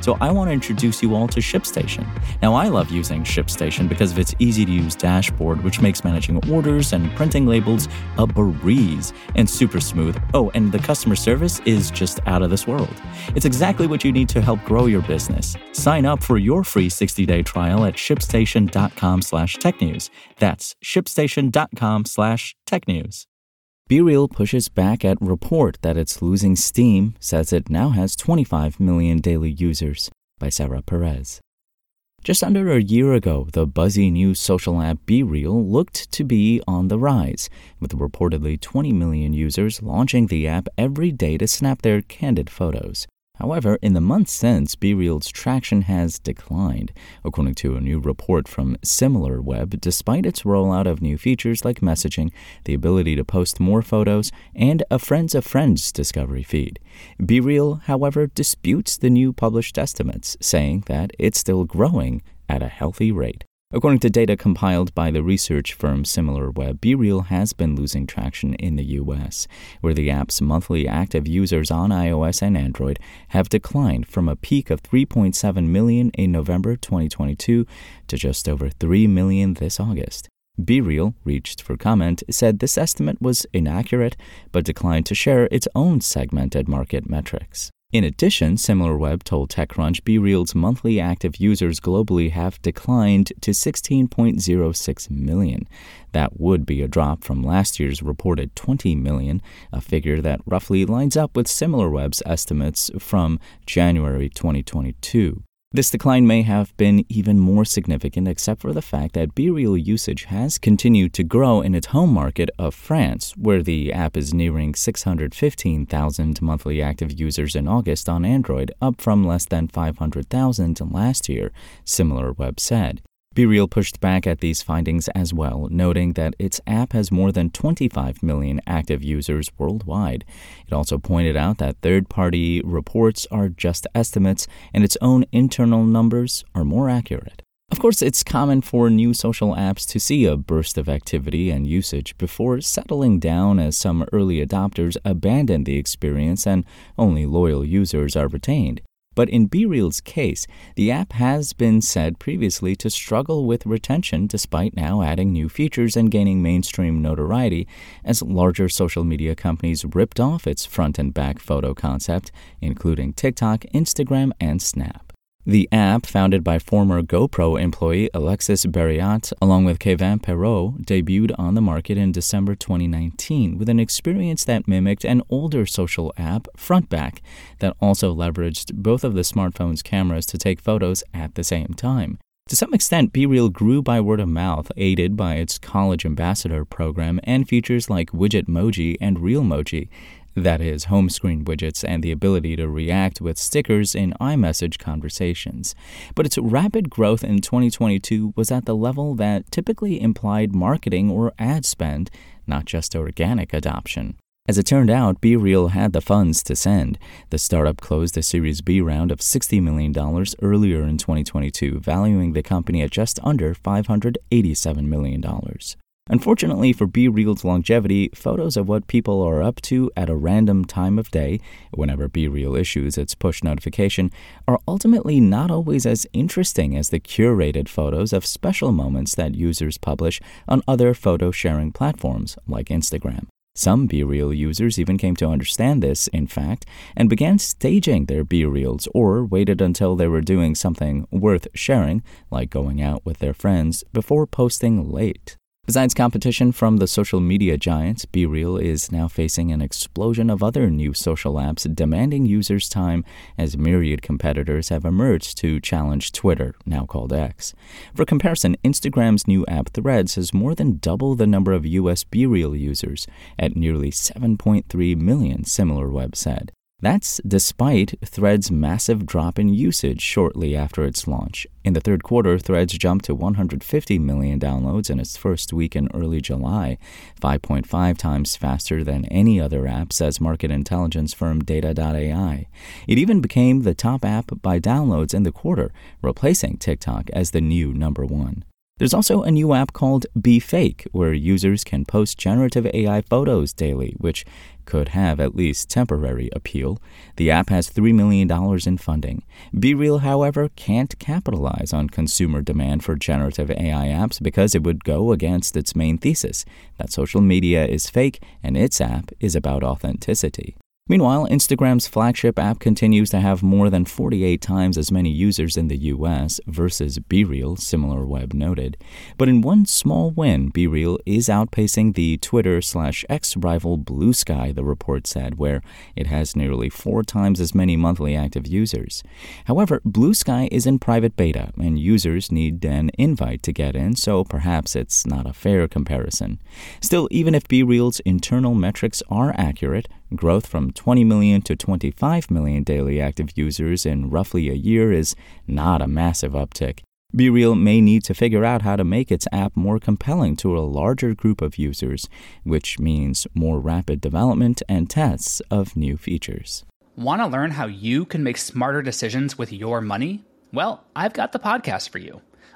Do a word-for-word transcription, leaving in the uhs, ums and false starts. So I want to introduce you all to ShipStation. Now, I love using ShipStation because of its easy-to-use dashboard, which makes managing orders and printing labels a breeze and super smooth. Oh, and the customer service is just out of this world. It's exactly what you need to help grow your business. Sign up for your free sixty-day trial at shipstation dot com slash tech news. That's shipstation dot com slash tech news. BeReal pushes back at report that it's losing steam, says it now has twenty-five million daily users, by Sarah Perez. Just under a year ago, the buzzy new social app BeReal looked to be on the rise, with reportedly twenty million users launching the app every day to snap their candid photos. However, in the months since, BeReal's traction has declined, according to a new report from SimilarWeb, despite its rollout of new features like messaging, the ability to post more photos, and a friends of friends discovery feed. BeReal, however, disputes the new published estimates, saying that it's still growing at a healthy rate. According to data compiled by the research firm SimilarWeb, BeReal has been losing traction in the U S, where the app's monthly active users on iOS and Android have declined from a peak of three point seven million in November twenty twenty-two to just over three million this August. BeReal, reached for comment, said this estimate was inaccurate, but declined to share its own segmented market metrics. In addition, SimilarWeb told TechCrunch BeReal's monthly active users globally have declined to sixteen point oh six million. That would be a drop from last year's reported twenty million, a figure that roughly lines up with SimilarWeb's estimates from January twenty twenty-two. This decline may have been even more significant, except for the fact that BeReal usage has continued to grow in its home market of France, where the app is nearing six hundred fifteen thousand monthly active users in August on Android, up from less than five hundred thousand last year, SimilarWeb said. BeReal pushed back at these findings as well, noting that its app has more than twenty-five million active users worldwide. It also pointed out that third-party reports are just estimates, and its own internal numbers are more accurate. Of course, it's common for new social apps to see a burst of activity and usage before settling down as some early adopters abandon the experience and only loyal users are retained. But in BeReal's case, the app has been said previously to struggle with retention despite now adding new features and gaining mainstream notoriety as larger social media companies ripped off its front and back photo concept, including TikTok, Instagram, and Snap. The app, founded by former GoPro employee Alexis Beriat along with Kevin Perrault, debuted on the market in December twenty nineteen with an experience that mimicked an older social app, Frontback, that also leveraged both of the smartphone's cameras to take photos at the same time. To some extent, BeReal grew by word of mouth, aided by its college ambassador program and features like Widgetmoji and Realmoji, that is, home screen widgets and the ability to react with stickers in iMessage conversations. But its rapid growth in twenty twenty-two was at the level that typically implied marketing or ad spend, not just organic adoption. As it turned out, BeReal had the funds to send. The startup closed a Series B round of sixty million dollars earlier in twenty twenty-two, valuing the company at just under five hundred eighty-seven million dollars. Unfortunately for BeReal's longevity, photos of what people are up to at a random time of day, whenever BeReal issues its push notification, are ultimately not always as interesting as the curated photos of special moments that users publish on other photo-sharing platforms like Instagram. Some BeReal users even came to understand this, in fact, and began staging their BeReals or waited until they were doing something worth sharing, like going out with their friends, before posting late. Besides competition from the social media giants, BeReal is now facing an explosion of other new social apps demanding users' time as myriad competitors have emerged to challenge Twitter, now called X. For comparison, Instagram's new app Threads has more than double the number of U S BeReal users, at nearly seven point three million, SimilarWeb said. That's despite Threads' massive drop in usage shortly after its launch. In the third quarter, Threads jumped to one hundred fifty million downloads in its first week in early July, five point five times faster than any other app, says market intelligence firm Data dot A I. It even became the top app by downloads in the quarter, replacing TikTok as the new number one. There's also a new app called BeFake, where users can post generative A I photos daily, which could have at least temporary appeal. The app has three million dollars in funding. BeReal, however, can't capitalize on consumer demand for generative A I apps because it would go against its main thesis, that social media is fake and its app is about authenticity. Meanwhile, Instagram's flagship app continues to have more than forty-eight times as many users in the U S versus BeReal, SimilarWeb noted. But in one small win, BeReal is outpacing the Twitter-slash-X rival Blue Sky, the report said, where it has nearly four times as many monthly active users. However, Blue Sky is in private beta, and users need an invite to get in, so perhaps it's not a fair comparison. Still, even if BeReal's internal metrics are accurate, growth from twenty million to twenty-five million daily active users in roughly a year is not a massive uptick. BeReal may need to figure out how to make its app more compelling to a larger group of users, which means more rapid development and tests of new features. Want to learn how you can make smarter decisions with your money? Well, I've got the podcast for you.